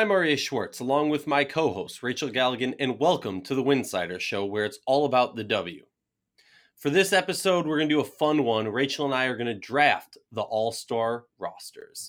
I'm Maria Schwartz, along with my co-host, Rachel Gallagher, and welcome to the Winsidr Show, where it's all about the W. For this episode, we're going to do a fun one. Rachel and I are going to draft the All-Star rosters.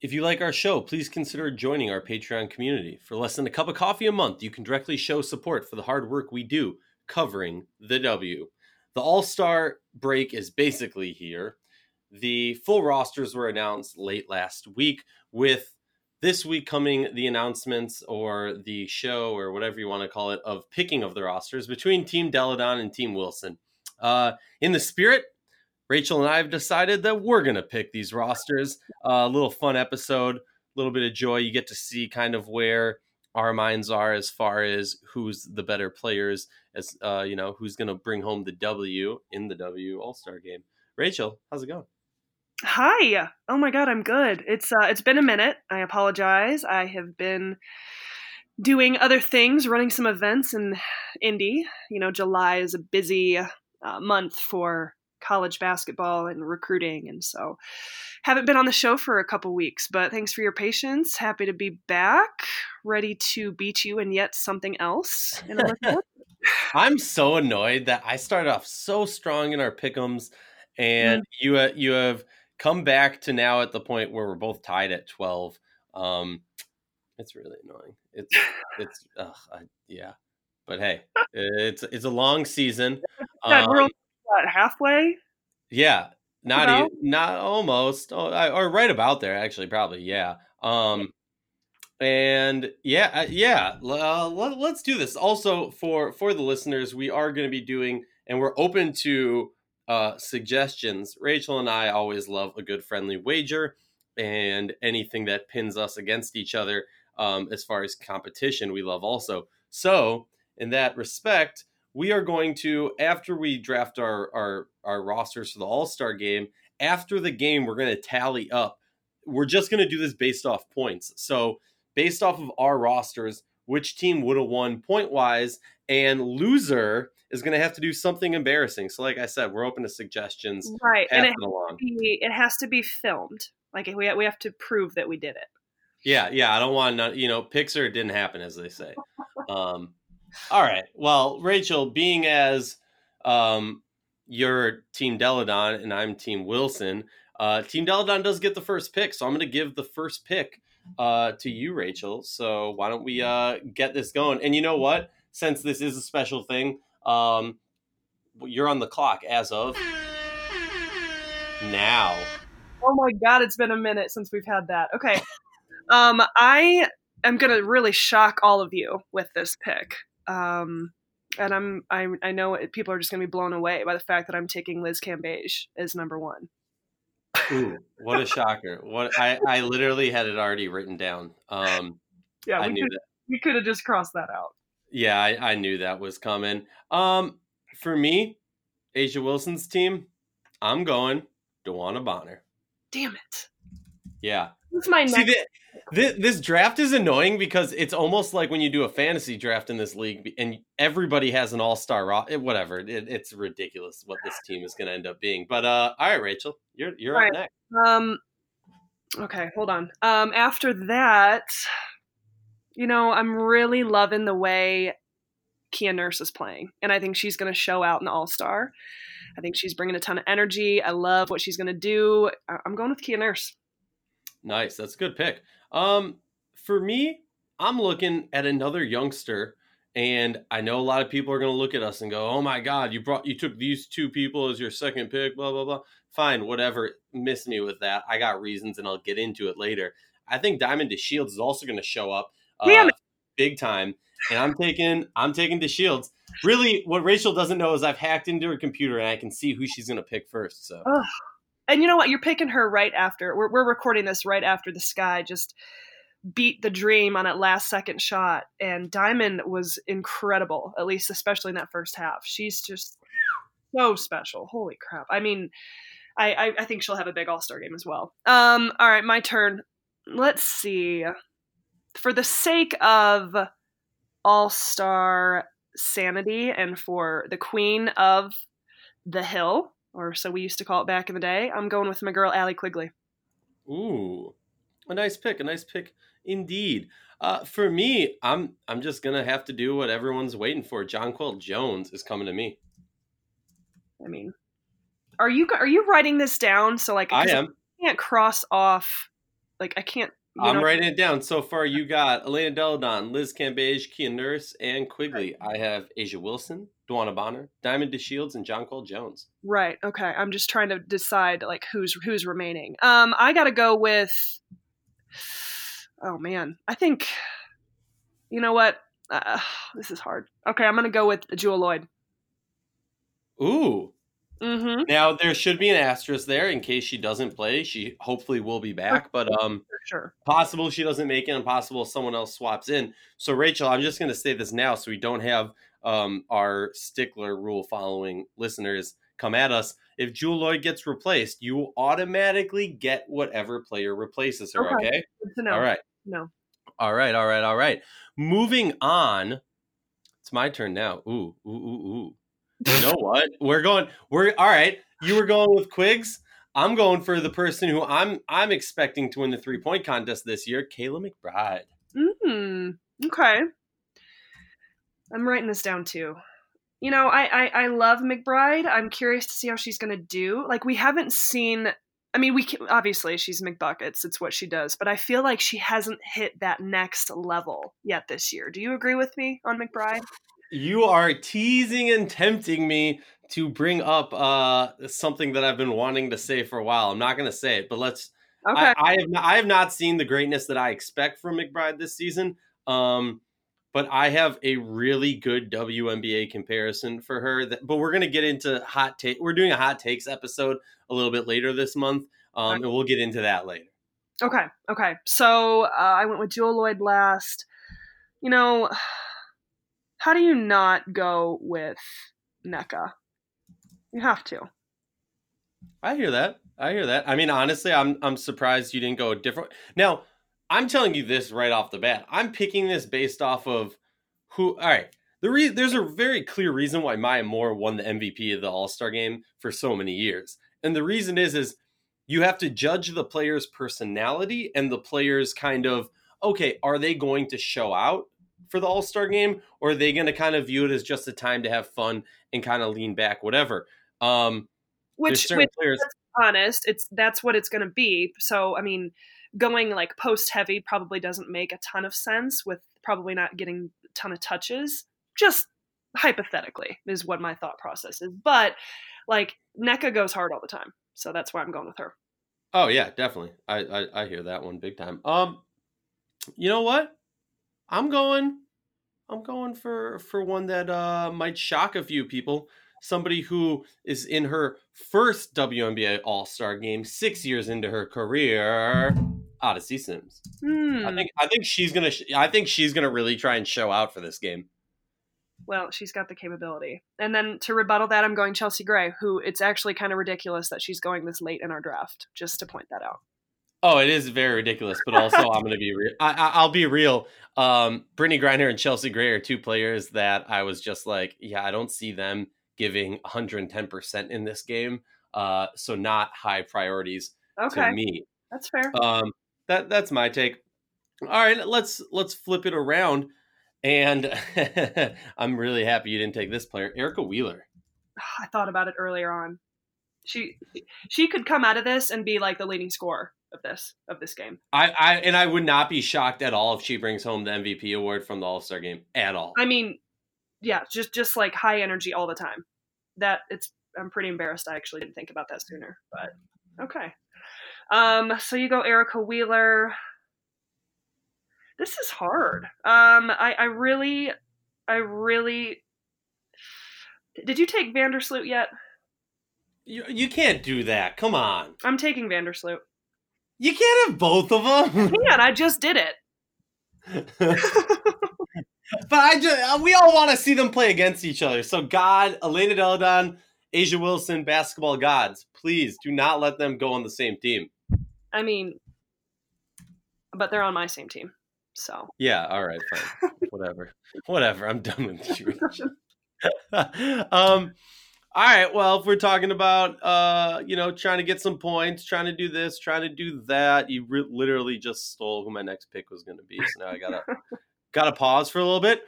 If you like our show, please consider joining our Patreon community. For less than a cup of coffee a month, you can directly show support for the hard work we do covering the W. The All-Star break is basically here. The full rosters were announced late last week, with this week coming the announcements or the show or whatever you want to call it of picking of the rosters between Team Delle Donne and Team Wilson. In the spirit, Rachel and I have decided that we're going to pick these rosters. A little fun episode, a little bit of joy. You get to see kind of where our minds are as far as who's the better players, as you know, who's going to bring home the W in the W All-Star game. Rachel, how's it going? Hi. Oh my God, I'm good. It's been a minute. I apologize. I have been doing other things, running some events in Indy. You know, July is a busy month for college basketball and recruiting, and so haven't been on the show for a couple weeks, but thanks for your patience. Happy to be back, ready to beat you and yet something else. I'm so annoyed that I started off so strong in our pick'ems, and you have come back to now at the point where we're both tied at 12. It's really annoying. But hey, it's a long season. Halfway? Yeah, not almost, or right about there, actually, probably. Yeah. Let's do this. Also, for the listeners, we are going to be doing, and we're open to suggestions. Rachel and I always love a good friendly wager, and anything that pins us against each other, as far as competition, we love also. So in that respect, we are going to, after we draft our rosters for the All-Star game, after the game, we're going to tally up. We're just going to do this based off points. So based off of our rosters, which team would have won point-wise, and loser is going to have to do something embarrassing. So like I said, we're open to suggestions. Right, and it has to be filmed. Like we have to prove that we did it. Yeah, I don't want, picks or it didn't happen, as they say. All right. Well, Rachel, being as you're Team Delle Donne and I'm Team Wilson, Team Delle Donne does get the first pick. So I'm going to give the first pick to you, Rachel. So why don't we get this going? And you know what? Since this is a special thing, you're on the clock as of now. Oh, my God. It's been a minute since we've had that. Okay. I'm going to really shock all of you with this pick. And I know people are just going to be blown away by the fact that I'm taking Liz Cambage as number one. Ooh, what a shocker. What I literally had it already written down. We could have just crossed that out. Yeah, I knew that was coming. For me, A'ja Wilson's team, I'm going DeWanna Bonner. Damn it. Yeah. This is my next. This draft is annoying because it's almost like when you do a fantasy draft in this league and everybody has an all-star whatever. It's ridiculous what this team is going to end up being. But all right, Rachel, you're all up right. Next. Okay, hold on. After that, I'm really loving the way Kia Nurse is playing, and I think she's going to show out an all-star. I think she's bringing a ton of energy. I love what she's going to do. I'm going with Kia Nurse. Nice. That's a good pick. For me, I'm looking at another youngster, and I know a lot of people are going to look at us and go, oh my God, you took these two people as your second pick, blah, blah, blah. Fine. Whatever. Miss me with that. I got reasons and I'll get into it later. I think Diamond DeShields is also going to show up big time. And I'm taking DeShields. Really, what Rachel doesn't know is I've hacked into her computer and I can see who she's going to pick first. So. Ugh. And you know what? You're picking her right after. We're recording this right after the sky just beat the dream on that last second shot. And Diamond was incredible, at least especially in that first half. She's just so special. Holy crap. I mean, I think she'll have a big all-star game as well. All right, my turn. Let's see. For the sake of all-star sanity and for the queen of the hill, or so we used to call it back in the day, I'm going with my girl, Allie Quigley. Ooh, a nice pick indeed. For me, I'm just going to have to do what everyone's waiting for. Jonquel Jones is coming to me. I mean, are you writing this down? So like, I am. I can't cross off. Like I can't. I'm writing it down. So far, you got Elena Delle Donne, Liz Cambage, Kia Nurse, and Quigley. I have A'ja Wilson, DeWanna Bonner, Diamond DeShields, and Jonquel Jones. Right. Okay. I'm just trying to decide like who's remaining. I got to go with. Oh man, I think. You know what? This is hard. Okay, I'm gonna go with Jewell Loyd. Ooh. Mm-hmm. Now there should be an asterisk there in case she doesn't play. She hopefully will be back, but sure. Possible she doesn't make it, and possible someone else swaps in. So Rachel, I'm just going to say this now, so we don't have our stickler rule following listeners come at us. If Jewell Loyd gets replaced, you will automatically get whatever player replaces her. Okay. Good to know. All right. No. All right. Moving on. It's my turn now. Ooh. You know what? We're all right. You were going with Quigs. I'm going for the person who I'm expecting to win the 3-point contest this year, Kayla McBride. Okay. I'm writing this down too. You know, I love McBride. I'm curious to see how she's going to do. Like we haven't seen. I mean, obviously she's McBuckets. It's what she does. But I feel like she hasn't hit that next level yet this year. Do you agree with me on McBride? You are teasing and tempting me to bring up something that I've been wanting to say for a while. I'm not going to say it, but let's. Okay. I have not seen the greatness that I expect from McBride this season, but I have a really good WNBA comparison for her. But we're going to get into hot take. We're doing a hot takes episode a little bit later this month, okay. And we'll get into that later. Okay. So I went with Jewell Loyd last. You know. How do you not go with Nneka? You have to. I hear that. I mean, honestly, I'm surprised you didn't go different. Now, I'm telling you this right off the bat. I'm picking this based off of who. All right. There's a very clear reason why Maya Moore won the MVP of the All-Star game for so many years. And the reason is you have to judge the player's personality and the player's kind of, okay, are they going to show out for the All-Star game, or are they going to kind of view it as just a time to have fun and kind of lean back, whatever? Which players... let's be honest, that's what it's going to be. So, I mean, going like post heavy probably doesn't make a ton of sense with probably not getting a ton of touches. Just hypothetically is what my thought process is. But like Nneka goes hard all the time. So that's why I'm going with her. Oh yeah, definitely. I hear that one big time. You know what? I'm going for one that might shock a few people. Somebody who is in her first WNBA All-Star game, 6 years into her career, Odyssey Sims. I think she's gonna really try and show out for this game. Well, she's got the capability. And then to rebuttal that, I'm going Chelsea Gray, who it's actually kind of ridiculous that she's going this late in our draft. Just to point that out. Oh, it is very ridiculous, but also I'm going to be real. I'll be real. Brittany Griner and Chelsea Gray are two players that I was just like, yeah, I don't see them giving 110% in this game. So not high priorities to me. That's fair. That's my take. All right, let's flip it around. And I'm really happy you didn't take this player, Erica Wheeler. I thought about it earlier on. She could come out of this and be like the leading scorer of this game. I would not be shocked at all if she brings home the MVP award from the All-Star game at all. I mean, yeah, just like high energy all the time. I'm pretty embarrassed I actually didn't think about that sooner, but okay. So you go Erica Wheeler. This is hard. I really did you take Vandersloot yet? You can't do that. Come on. I'm taking Vandersloot. You can't have both of them. I just did it. But we all want to see them play against each other. So God, Elena Delle Donne, A'ja Wilson, basketball gods, please do not let them go on the same team. I mean, but they're on my same team, so. Yeah, all right, fine. Whatever, I'm done with you. All right, well, if we're talking about, trying to get some points, trying to do this, trying to do that, you literally just stole who my next pick was going to be, so now I gotta pause for a little bit.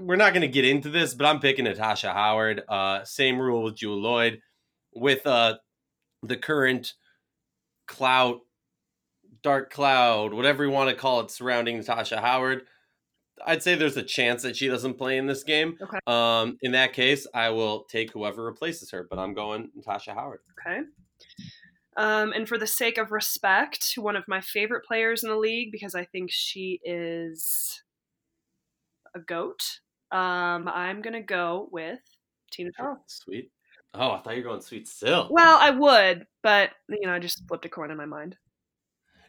We're not going to get into this, but I'm picking Natasha Howard. Same rule with Jewell Loyd. With the current clout, dark cloud, whatever you want to call it, surrounding Natasha Howard, I'd say there's a chance that she doesn't play in this game. Okay. In that case, I will take whoever replaces her, but I'm going Natasha Howard. Okay. And for the sake of respect, one of my favorite players in the league, because I think she is a goat, I'm gonna go with Tina Charles. Sweet. Oh, I thought you were going Sweet Still. Well, I would, but I just flipped a coin in my mind.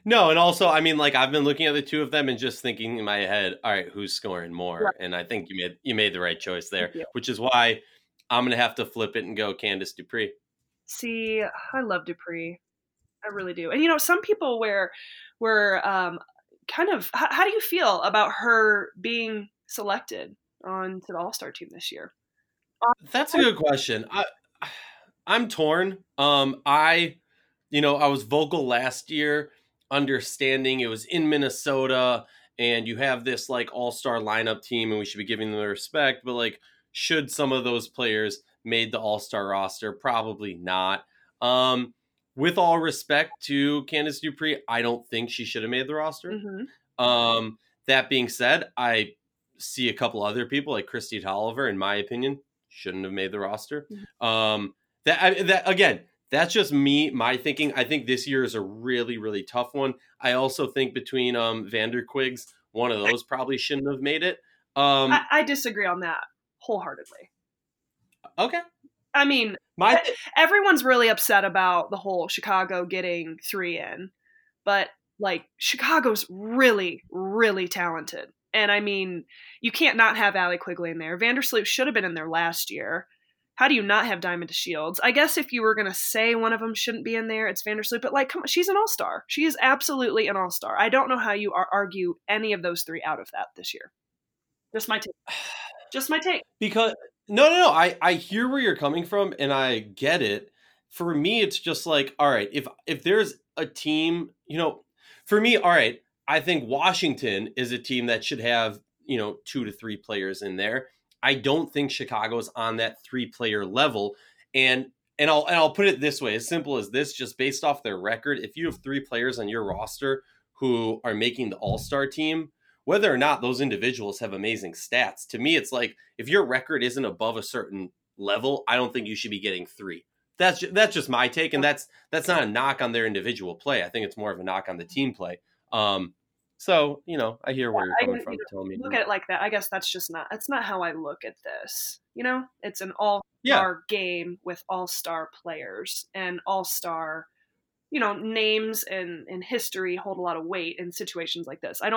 No, and also, I mean, like, I've been looking at the two of them and just thinking in my head, all right, who's scoring more? Right. And I think you made the right choice there, which is why I'm gonna have to flip it and go Candice Dupree. See, I love Dupree, I really do. And some people were kind of. How do you feel about her being selected onto the All-Star team this year? That's a good question. I'm torn. I was vocal last year, understanding it was in Minnesota and you have this like All-Star lineup team and we should be giving them the respect, but like, should some of those players made the All-Star roster? Probably not. With all respect to Candice Dupree, I don't think she should have made the roster. Mm-hmm. That being said, I see a couple other people like Kristi Toliver, in my opinion, shouldn't have made the roster. Mm-hmm. That's just my thinking. I think this year is a really, really tough one. I also think between Vanderquigs, one of those probably shouldn't have made it. I disagree on that wholeheartedly. Okay. I mean, everyone's really upset about the whole Chicago getting 3 in, but like, Chicago's really, really talented. And I mean, you can't not have Allie Quigley in there. Vandersloot should have been in there last year. How do you not have Diamond DeShields? I guess if you were going to say one of them shouldn't be in there, it's Vandersloot. But like, come on, she's an all-star. She is absolutely an all-star. I don't know how you argue any of those three out of that this year. Just my take. Because no. I hear where you're coming from and I get it. For me, it's just like, all right, if there's a team, for me, all right, I think Washington is a team that should have, 2 to 3 players in there. I don't think Chicago's on that 3-player level. And I'll put it this way, as simple as this, just based off their record, if you have 3 players on your roster who are making the All-Star team, whether or not those individuals have amazing stats, to me, it's like, if your record isn't above a certain level, I don't think you should be getting 3. That's just my take. And that's not a knock on their individual play. I think it's more of a knock on the team play. So, I hear where you're coming from. Look at it like that. I guess that's not how I look at this. It's an all-star game with all-star players and all-star, names and history hold a lot of weight in situations like this. I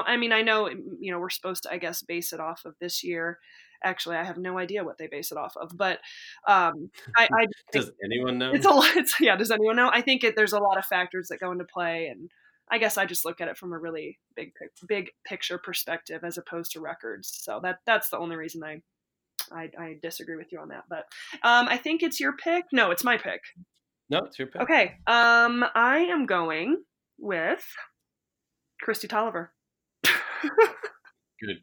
know, we're supposed to, I guess, base it off of this year. Actually, I have no idea what they base it off of, but I does anyone know? It's a lot. Does anyone know? I think there's a lot of factors that go into play, and I guess I just look at it from a really big picture perspective as opposed to records. So that's the only reason I disagree with you on that. But I think it's your pick. No, it's my pick. No, it's your pick. Okay. I am going with Kristi Toliver.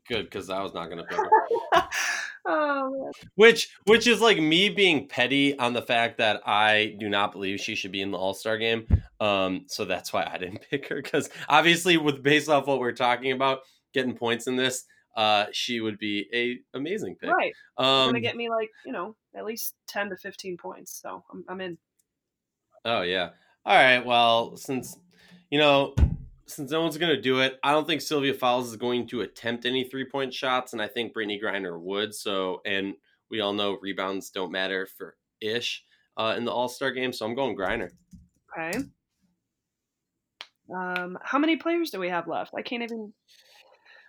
Good, because I was not going to pick her. Oh, which is like me being petty on the fact that I do not believe she should be in the All-Star game. So that's why I didn't pick her, because obviously based off what we're talking about, getting points in this, she would be a amazing pick. Right. It's going to get me like, at least 10 to 15 points. So I'm in. Oh, yeah. All right. Well, since no one's going to do it, I don't think Sylvia Fowles is going to attempt any 3-point shots, and I think Brittany Griner would. So, and we all know rebounds don't matter for ish in the All-Star game, so I'm going Griner. Okay. How many players do we have left? I can't even.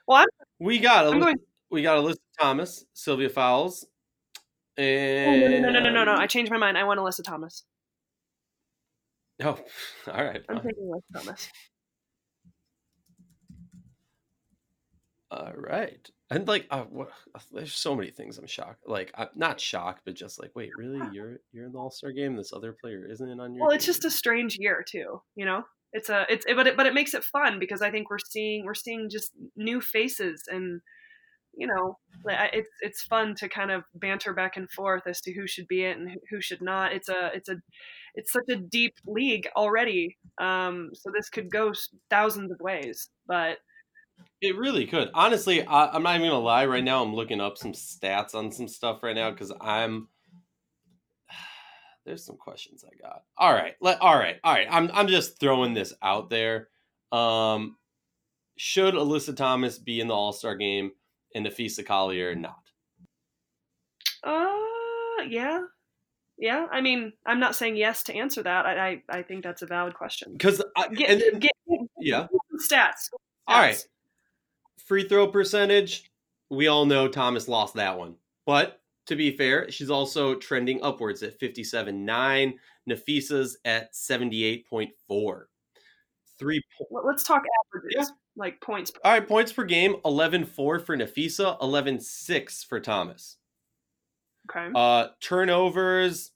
Well, we got Alyssa Thomas, Sylvia Fowles, and no. I changed my mind. I want Alyssa Thomas. Oh, all right. I'm taking Alyssa Thomas. All right. And like, there's so many things I'm shocked. Like, I'm not shocked, but just like, wait, really? You're in the All-Star game. This other player isn't on your. Well, team? It's just a strange year too. You know, but it makes it fun because I think we're seeing just new faces and, you know, it's fun to kind of banter back and forth as to who should be it and who should not. It's such a deep league already. So this could go thousands of ways, but. It really could. Honestly, I'm not even going to lie. Right now, I'm looking up some stats on some stuff right now because there's some questions I got. All right. I'm just throwing this out there. Should Alyssa Thomas be in the All-Star game and Napheesa Collier not? Yeah. Yeah, I mean, I'm not saying yes to answer that. I think that's a valid question. Because get some stats. All right. Free throw percentage, we all know Thomas lost that one. But to be fair, she's also trending upwards at 57.9. Nafeesa's at 78.4. 3 points. Let's talk averages, like points. All right, points per game, 11.4 for Napheesa, 11.6 for Thomas. Okay. Turnovers,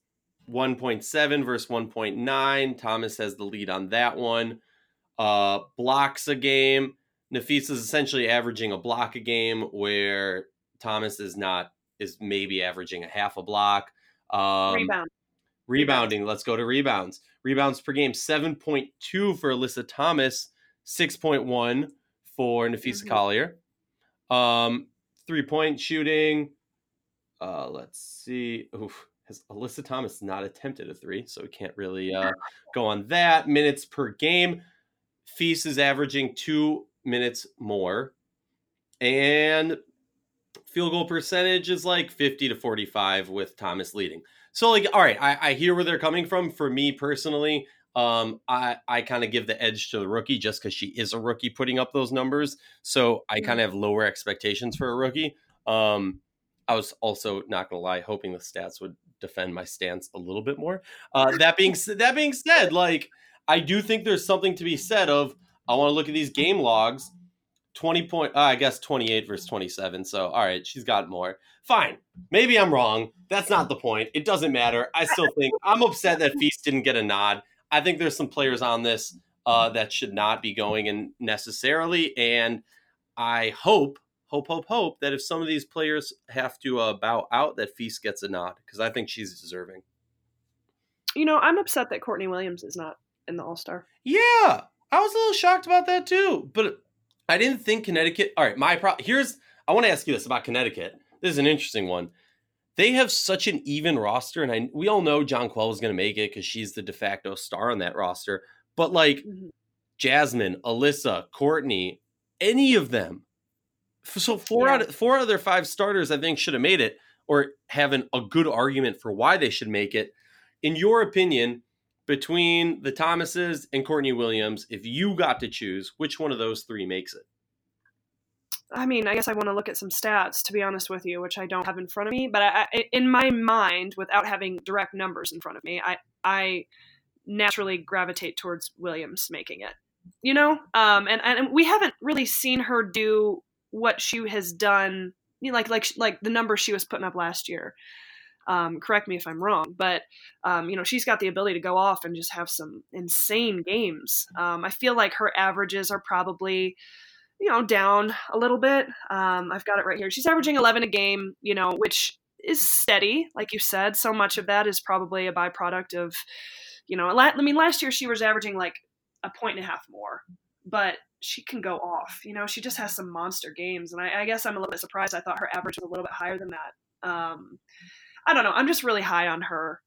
1.7 versus 1.9. Thomas has the lead on that one. Blocks a game. Nafeesa's essentially averaging a block a game, where Thomas is maybe averaging a half a block. Rebounding. Let's go to rebounds. Rebounds per game, 7.2 for Alyssa Thomas, 6.1 for Napheesa Collier. 3-point shooting. Let's see. Oof. Has Alyssa Thomas not attempted a three, so we can't really go on that. Minutes per game. Feast is averaging 2 minutes more, and field goal percentage is like 50% to 45% with Thomas leading. So like, all right, I hear where they're coming from. For me personally, I kind of give the edge to the rookie just because she is a rookie putting up those numbers. So I kind of have lower expectations for a rookie. I was also, not gonna lie, hoping the stats would defend my stance a little bit more. That being said, like, I do think there's something to be said of, I want to look at these game logs, 28 versus 27. So, all right, she's got more. Fine. Maybe I'm wrong. That's not the point. It doesn't matter. I still think I'm upset that Feast didn't get a nod. I think there's some players on this that should not be going in necessarily. And I hope that if some of these players have to bow out, that Feast gets a nod, because I think she's deserving. You know, I'm upset that Courtney Williams is not in the All-Star. Yeah, I was a little shocked about that too, but I didn't think Connecticut. All right, I want to ask you this about Connecticut. This is an interesting one. They have such an even roster, and we all know Jonquel is going to make it because she's the de facto star on that roster. But like Jasmine, Alyssa, Courtney, any of them. So four out of their five starters, I think, should have made it or have a good argument for why they should make it. In your opinion, between the Thomases and Courtney Williams, if you got to choose, which one of those three makes it? I mean, I guess I want to look at some stats, to be honest with you, which I don't have in front of me. But in my mind, without having direct numbers in front of me, I naturally gravitate towards Williams making it. You know? And we haven't really seen her do what she has done, you know, like the numbers she was putting up last year. Correct me if I'm wrong, but, you know, she's got the ability to go off and just have some insane games. I feel like her averages are probably, you know, down a little bit. I've got it right here. She's averaging 11 a game, you know, which is steady. Like you said, so much of that is probably a byproduct of, you know, last year she was averaging like 1.5 more, but she can go off, you know, she just has some monster games. And I guess I'm a little bit surprised. I thought her average was a little bit higher than that. I don't know. I'm just really high on her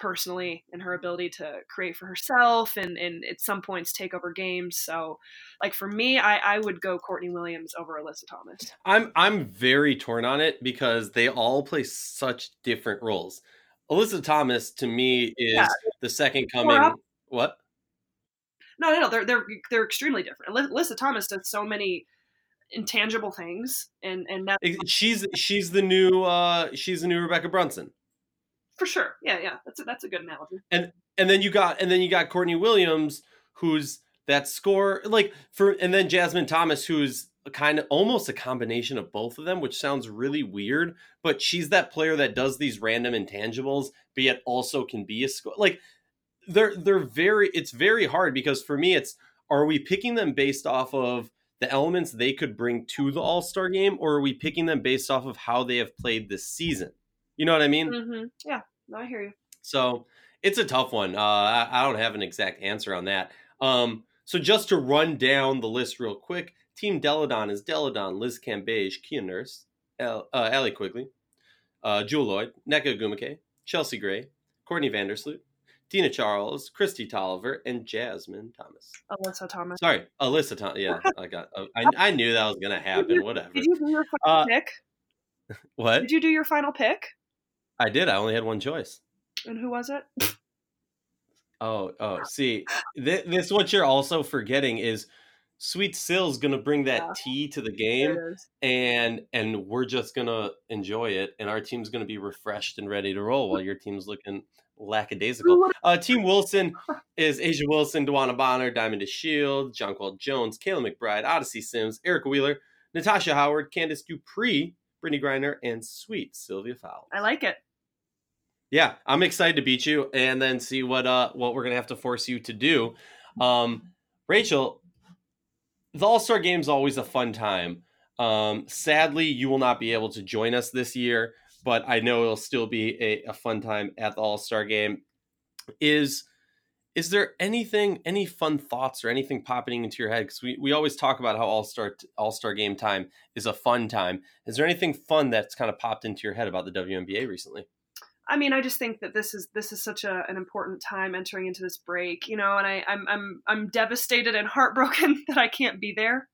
personally, and her ability to create for herself and at some points take over games. So like for me, I would go Courtney Williams over Alyssa Thomas. I'm very torn on it because they all play such different roles. Alyssa Thomas to me is the second coming. What? No, they're extremely different. Alyssa Thomas does so many intangible things, and that's she's the new Rebecca Brunson. For sure. Yeah. That's a good analogy. And then you got Courtney Williams, who's that scorer, and then Jasmine Thomas, who's kind of almost a combination of both of them, which sounds really weird, but she's that player that does these random intangibles, but yet also can be a scorer. It's very hard, because for me, it's, are we picking them based off of the elements they could bring to the All-Star game, or are we picking them based off of how they have played this season? You know what I mean? Mm-hmm. Yeah, no, I hear you. So it's a tough one. I don't have an exact answer on that. So just to run down the list real quick, Team Delle Donne is Delle Donne, Liz Cambage, Kia Nurse, Allie Quigley, Jewell Loyd, Nneka Ogwumike, Chelsea Gray, Courtney Vandersloot, Tina Charles, Kristi Toliver, and Jasmine Thomas. Alyssa Thomas. Yeah, I knew that was going to happen. Did you do your final pick? What? Did you do your final pick? I did. I only had one choice. And who was it? Oh, see, this what you're also forgetting is Sweet Sill's going to bring that tea to the game, and we're just going to enjoy it, and our team's going to be refreshed and ready to roll while your team's looking lackadaisical. Team Wilson is A'ja Wilson, DeWanna Bonner, Diamond DeShields, Jonquel Jones, Kayla McBride, Odyssey Sims, Erica Wheeler, Natasha Howard, Candice Dupree, Brittany Griner, and Sweet Sylvia Fowles. I like it. Yeah, I'm excited to beat you and then see what we're going to have to force you to do. Rachel, the All-Star Game is always a fun time. Sadly, you will not be able to join us this year, but I know it'll still be a fun time at the All-Star Game. Is there any fun thoughts or anything popping into your head? Because we always talk about how All-Star Game time is a fun time. Is there anything fun that's kind of popped into your head about the WNBA recently? I mean, I just think that this is such an important time entering into this break, you know, and I'm devastated and heartbroken that I can't be there.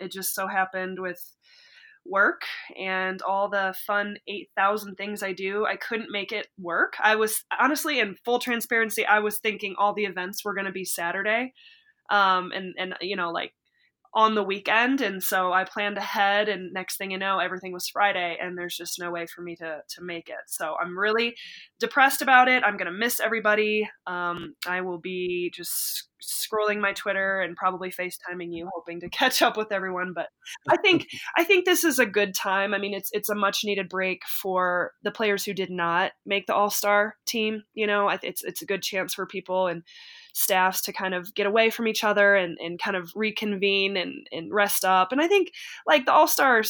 It just so happened with work and all the fun 8,000 things I do, I couldn't make it work. I was honestly, in full transparency, I was thinking all the events were going to be Saturday, and you know, like on the weekend. And so I planned ahead, and next thing you know, everything was Friday, and there's just no way for me to make it. So I'm really depressed about it. I'm going to miss everybody. I will be just scrolling my Twitter and probably FaceTiming you, hoping to catch up with everyone. But I think this is a good time. I mean, it's a much needed break for the players who did not make the All-Star team. You know, it's a good chance for people and staffs to kind of get away from each other and kind of reconvene and rest up. And I think like the All-Star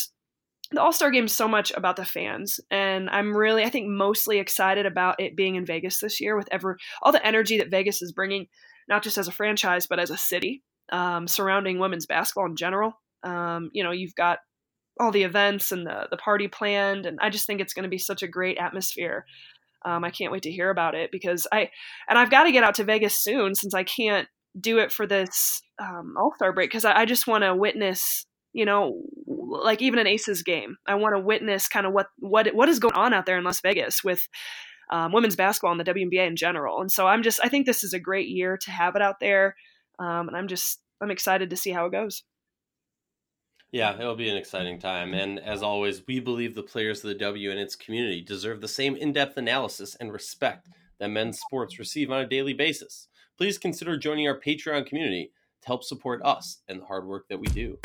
game is so much about the fans. And I'm really, I think mostly excited about it being in Vegas this year with all the energy that Vegas is bringing, not just as a franchise, but as a city, surrounding women's basketball in general. You know, you've got all the events and the party planned, and I just think it's going to be such a great atmosphere. I can't wait to hear about it, because I've got to get out to Vegas soon, since I can't do it for this All-Star break, because I just want to witness, you know, like even an Aces game. I want to witness kind of what is going on out there in Las Vegas with women's basketball and the WNBA in general. And so I think this is a great year to have it out there. And I'm excited to see how it goes. Yeah, it'll be an exciting time. And as always, we believe the players of the W and its community deserve the same in-depth analysis and respect that men's sports receive on a daily basis. Please consider joining our Patreon community to help support us and the hard work that we do.